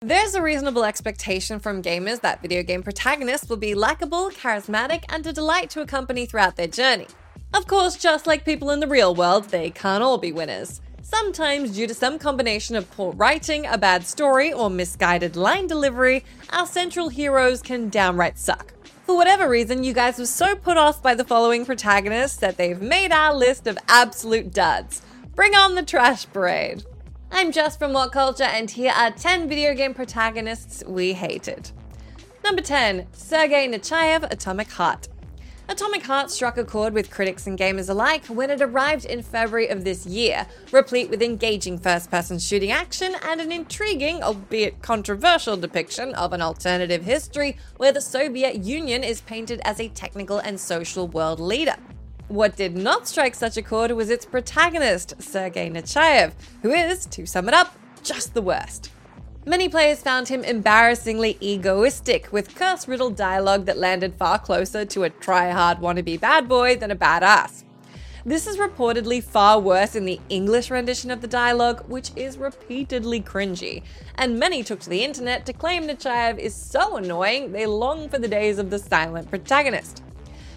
There's a reasonable expectation from gamers that video game protagonists will be likable, charismatic, and a delight to accompany throughout their journey. Of course, just like people in the real world, they can't all be winners. Sometimes, due to some combination of poor writing, a bad story, or misguided line delivery, our central heroes can downright suck. For whatever reason, you guys were so put off by the following protagonists that they've made our list of absolute duds. Bring on the trash parade. I'm Jess from What Culture, and here are 10 video game protagonists we hated. Number 10, Sergey Nechaev, Atomic Heart. Atomic Heart struck a chord with critics and gamers alike when it arrived in February of this year, replete with engaging first-person shooting action and an intriguing, albeit controversial, depiction of an alternative history where the Soviet Union is painted as a technical and social world leader. What did not strike such a chord was its protagonist, Sergey Nechaev, who is, to sum it up, just the worst. Many players found him embarrassingly egoistic, with curse-riddled dialogue that landed far closer to a try-hard wannabe bad boy than a badass. This is reportedly far worse in the English rendition of the dialogue, which is repeatedly cringy, and many took to the internet to claim Nechaev is so annoying they long for the days of the silent protagonist.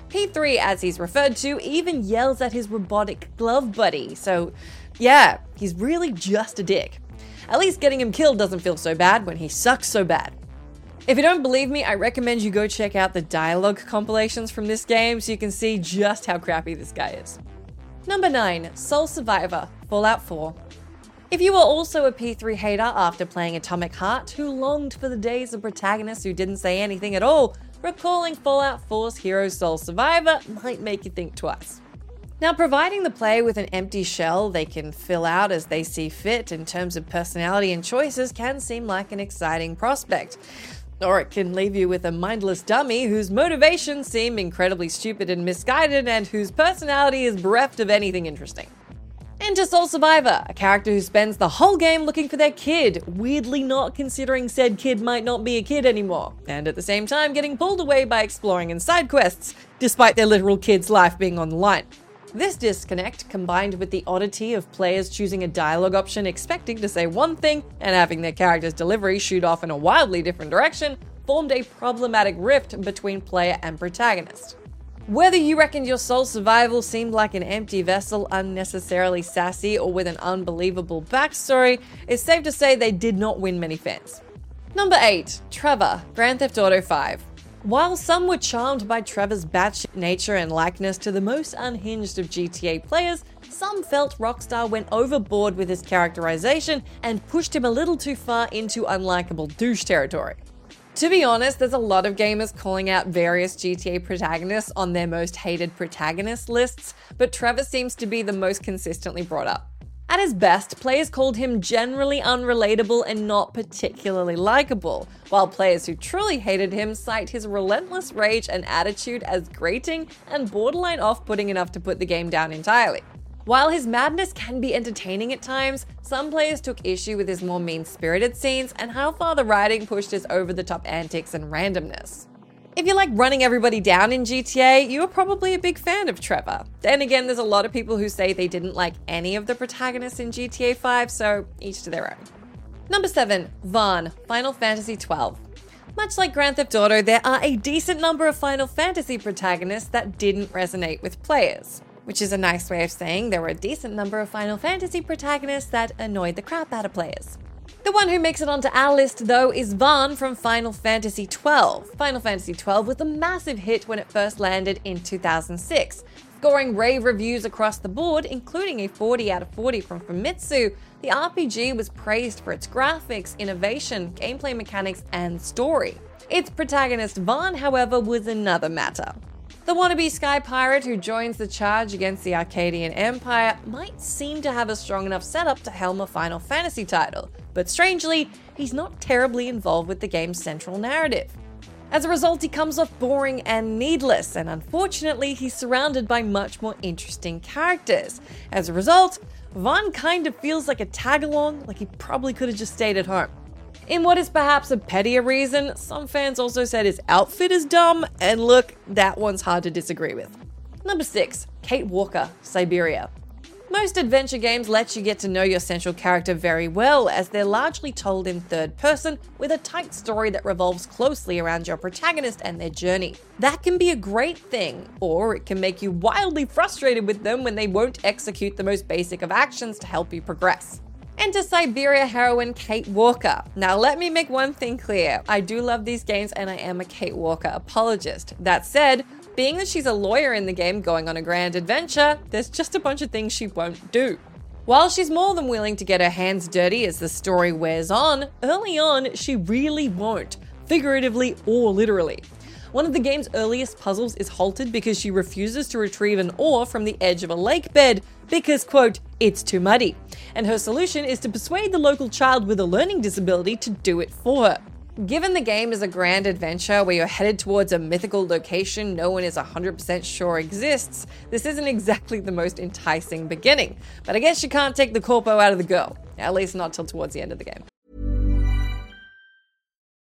P3, as he's referred to, even yells at his robotic glove buddy, so yeah, he's really just a dick. At least getting him killed doesn't feel so bad when he sucks so bad. If you don't believe me, I recommend you go check out the dialogue compilations from this game so you can see just how crappy this guy is. Number 9, Soul Survivor, Fallout 4. If you were also a P3 hater after playing Atomic Heart, who longed for the days of protagonists who didn't say anything at all, recalling Fallout 4's hero Soul Survivor might make you think twice. Now, providing the player with an empty shell they can fill out as they see fit in terms of personality and choices can seem like an exciting prospect. Or it can leave you with a mindless dummy whose motivations seem incredibly stupid and misguided and whose personality is bereft of anything interesting. Enter Soul Survivor, a character who spends the whole game looking for their kid, weirdly not considering said kid might not be a kid anymore, and at the same time getting pulled away by exploring and side quests, despite their literal kid's life being on the line. This disconnect, combined with the oddity of players choosing a dialogue option expecting to say one thing and having their character's delivery shoot off in a wildly different direction, formed a problematic rift between player and protagonist. Whether you reckoned your soul survival seemed like an empty vessel, unnecessarily sassy, or with an unbelievable backstory, it's safe to say they did not win many fans. Number 8, Trevor, Grand Theft Auto 5. While some were charmed by Trevor's batshit nature and likeness to the most unhinged of GTA players, some felt Rockstar went overboard with his characterization and pushed him a little too far into unlikable douche territory. To be honest, there's a lot of gamers calling out various GTA protagonists on their most hated protagonist lists, but Trevor seems to be the most consistently brought up. At his best, players called him generally unrelatable and not particularly likable, while players who truly hated him cite his relentless rage and attitude as grating and borderline off-putting enough to put the game down entirely. While his madness can be entertaining at times, some players took issue with his more mean-spirited scenes and how far the writing pushed his over-the-top antics and randomness. If you like running everybody down in GTA, you are probably a big fan of Trevor. Then again, there's a lot of people who say they didn't like any of the protagonists in GTA 5, so each to their own. Number 7. Vaan, Final Fantasy XII. Much like Grand Theft Auto, there are a decent number of Final Fantasy protagonists that didn't resonate with players. Which is a nice way of saying there were a decent number of Final Fantasy protagonists that annoyed the crap out of players. The one who makes it onto our list, though, is Vaan from Final Fantasy XII. Final Fantasy XII was a massive hit when it first landed in 2006, scoring rave reviews across the board, including a 40 out of 40 from Famitsu. The RPG was praised for its graphics, innovation, gameplay mechanics, and story. Its protagonist Vaan, however, was another matter. The wannabe sky pirate who joins the charge against the Arcadian Empire might seem to have a strong enough setup to helm a Final Fantasy title, but strangely, he's not terribly involved with the game's central narrative. As a result, he comes off boring and needless, and unfortunately, he's surrounded by much more interesting characters. As a result, Vaan kind of feels like a tag-along, like he probably could have just stayed at home. In what is perhaps a pettier reason, some fans also said his outfit is dumb, and look, that one's hard to disagree with. Number 6. Kate Walker, Siberia. Most adventure games let you get to know your central character very well, as they're largely told in third person with a tight story that revolves closely around your protagonist and their journey. That can be a great thing, or it can make you wildly frustrated with them when they won't execute the most basic of actions to help you progress. Enter Siberia heroine Kate Walker. Now let me make one thing clear, I do love these games and I am a Kate Walker apologist. That said, being that she's a lawyer in the game going on a grand adventure, there's just a bunch of things she won't do. While she's more than willing to get her hands dirty as the story wears on, early on she really won't, figuratively or literally. One of the game's earliest puzzles is halted because she refuses to retrieve an oar from the edge of a lake bed because, quote, it's too muddy. And her solution is to persuade the local child with a learning disability to do it for her. Given the game is a grand adventure where you're headed towards a mythical location no one is 100% sure exists, this isn't exactly the most enticing beginning. But I guess you can't take the corpo out of the girl, at least not till towards the end of the game.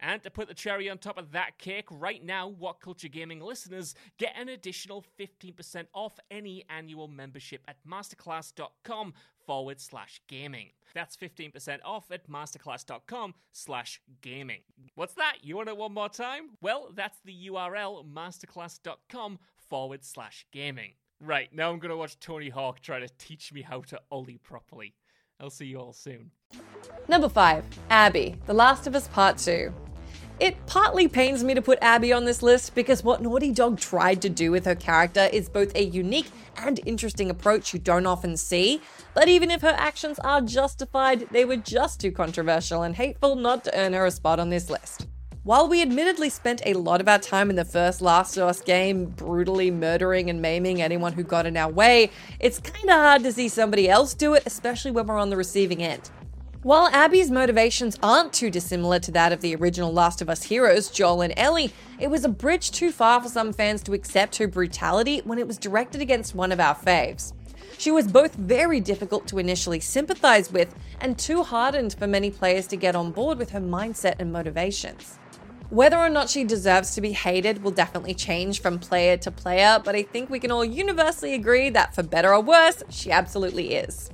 And to put the cherry on top of that cake, right now, What Culture Gaming listeners get an additional 15% off any annual membership at masterclass.com masterclass.com/gaming. That's 15% off at masterclass.com/gaming. What's that? You want it one more time? Well, that's the URL, masterclass.com/gaming. Right, now I'm going to watch Tony Hawk try to teach me how to ollie properly. I'll see you all soon. Number 5, Abby, The Last of Us Part 2. It partly pains me to put Abby on this list because what Naughty Dog tried to do with her character is both a unique and interesting approach you don't often see, but even if her actions are justified, they were just too controversial and hateful not to earn her a spot on this list. While we admittedly spent a lot of our time in the first Last of Us game brutally murdering and maiming anyone who got in our way, it's kinda hard to see somebody else do it, especially when we're on the receiving end. While Abby's motivations aren't too dissimilar to that of the original Last of Us heroes, Joel and Ellie, it was a bridge too far for some fans to accept her brutality when it was directed against one of our faves. She was both very difficult to initially sympathize with and too hardened for many players to get on board with her mindset and motivations. Whether or not she deserves to be hated will definitely change from player to player, but I think we can all universally agree that for better or worse, she absolutely is.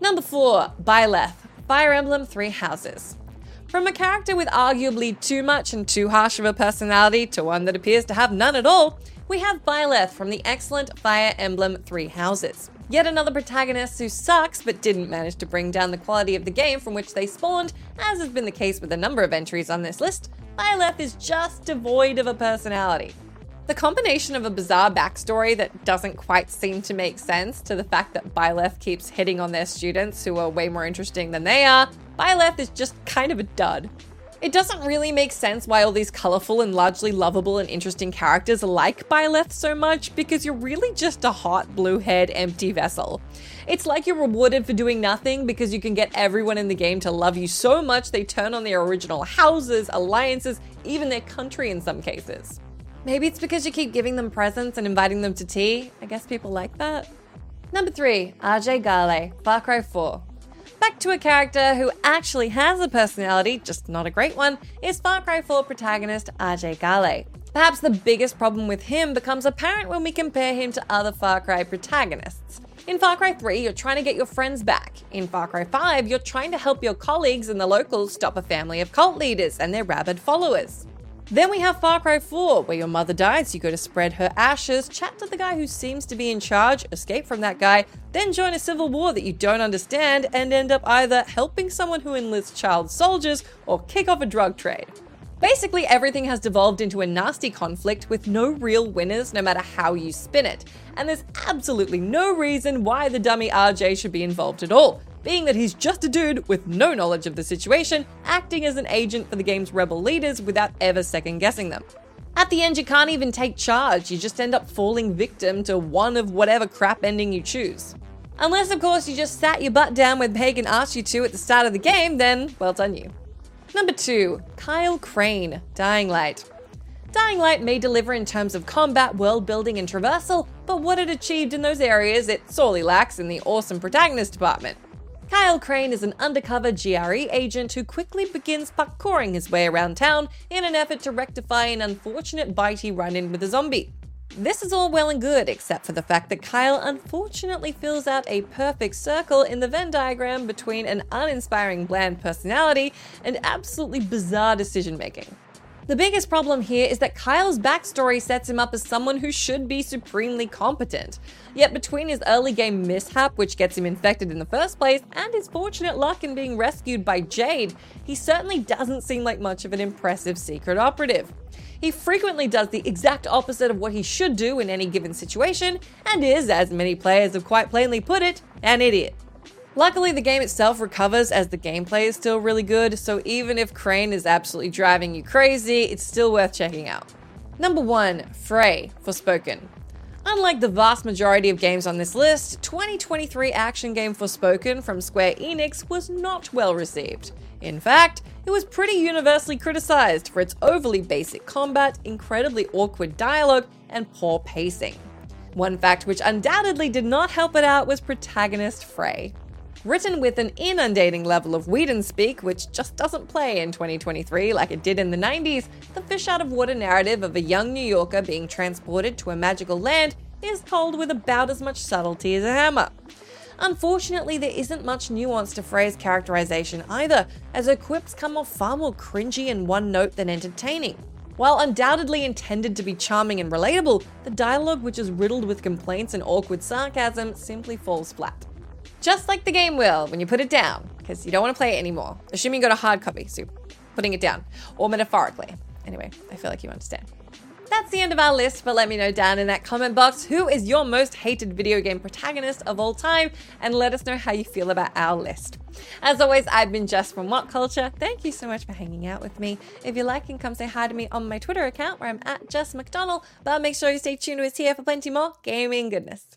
Number 4, Byleth, Fire Emblem 3 Houses. From a character with arguably too much and too harsh of a personality to one that appears to have none at all, we have Byleth from the excellent Fire Emblem 3 Houses. Yet another protagonist who sucks but didn't manage to bring down the quality of the game from which they spawned, as has been the case with a number of entries on this list, Byleth is just devoid of a personality. The combination of a bizarre backstory that doesn't quite seem to make sense to the fact that Byleth keeps hitting on their students who are way more interesting than they are, Byleth is just kind of a dud. It doesn't really make sense why all these colourful and largely lovable and interesting characters like Byleth so much, because you're really just a hot, blue-haired, empty vessel. It's like you're rewarded for doing nothing because you can get everyone in the game to love you so much they turn on their original houses, alliances, even their country in some cases. Maybe it's because you keep giving them presents and inviting them to tea. I guess people like that. Number 3, Ajay Ghale, Far Cry 4. Back to a character who actually has a personality, just not a great one, is Far Cry 4 protagonist Ajay Ghale. Perhaps the biggest problem with him becomes apparent when we compare him to other Far Cry protagonists. In Far Cry 3, you're trying to get your friends back. In Far Cry 5, you're trying to help your colleagues and the locals stop a family of cult leaders and their rabid followers. Then we have Far Cry 4, where your mother dies, you go to spread her ashes, chat to the guy who seems to be in charge, escape from that guy, then join a civil war that you don't understand and end up either helping someone who enlists child soldiers or kick off a drug trade. Basically, everything has devolved into a nasty conflict with no real winners no matter how you spin it, and there's absolutely no reason why the dummy RJ should be involved at all, being that he's just a dude with no knowledge of the situation, acting as an agent for the game's rebel leaders without ever second-guessing them. At the end, you can't even take charge, you just end up falling victim to one of whatever crap ending you choose. Unless, of course, you just sat your butt down when Pagan asked you to at the start of the game, then well done you. Number 2, Kyle Crane, Dying Light. Dying Light may deliver in terms of combat, world building, and traversal, but what it achieved in those areas it sorely lacks in the awesome protagonist department. Kyle Crane is an undercover GRE agent who quickly begins parkouring his way around town in an effort to rectify an unfortunate bite he ran in with a zombie. This is all well and good, except for the fact that Kyle unfortunately fills out a perfect circle in the Venn diagram between an uninspiring bland personality and absolutely bizarre decision-making. The biggest problem here is that Kyle's backstory sets him up as someone who should be supremely competent. Yet between his early game mishap, which gets him infected in the first place, and his fortunate luck in being rescued by Jade, he certainly doesn't seem like much of an impressive secret operative. He frequently does the exact opposite of what he should do in any given situation, and is, as many players have quite plainly put it, an idiot. Luckily, the game itself recovers as the gameplay is still really good, so even if Crane is absolutely driving you crazy, it's still worth checking out. Number 1, Frey, Forspoken. Unlike the vast majority of games on this list, 2023 action game Forspoken from Square Enix was not well received. In fact, it was pretty universally criticized for its overly basic combat, incredibly awkward dialogue, and poor pacing. One fact which undoubtedly did not help it out was protagonist Frey. Written with an inundating level of Whedon speak, which just doesn't play in 2023 like it did in the 90s, the fish-out-of-water narrative of a young New Yorker being transported to a magical land is told with about as much subtlety as a hammer. Unfortunately, there isn't much nuance to Frey's characterization either, as her quips come off far more cringy and one-note than entertaining. While undoubtedly intended to be charming and relatable, the dialogue, which is riddled with complaints and awkward sarcasm, simply falls flat. Just like the game will when you put it down, because you don't want to play it anymore. Assuming you got a hard copy, so putting it down, or metaphorically. Anyway, I feel like you understand. That's the end of our list, but let me know down in that comment box who is your most hated video game protagonist of all time, and let us know how you feel about our list. As always, I've been Jess from What Culture. Thank you so much for hanging out with me. If you like, and come say hi to me on my Twitter account, where I'm at Jess McDonnell, but make sure you stay tuned to us here for plenty more gaming goodness.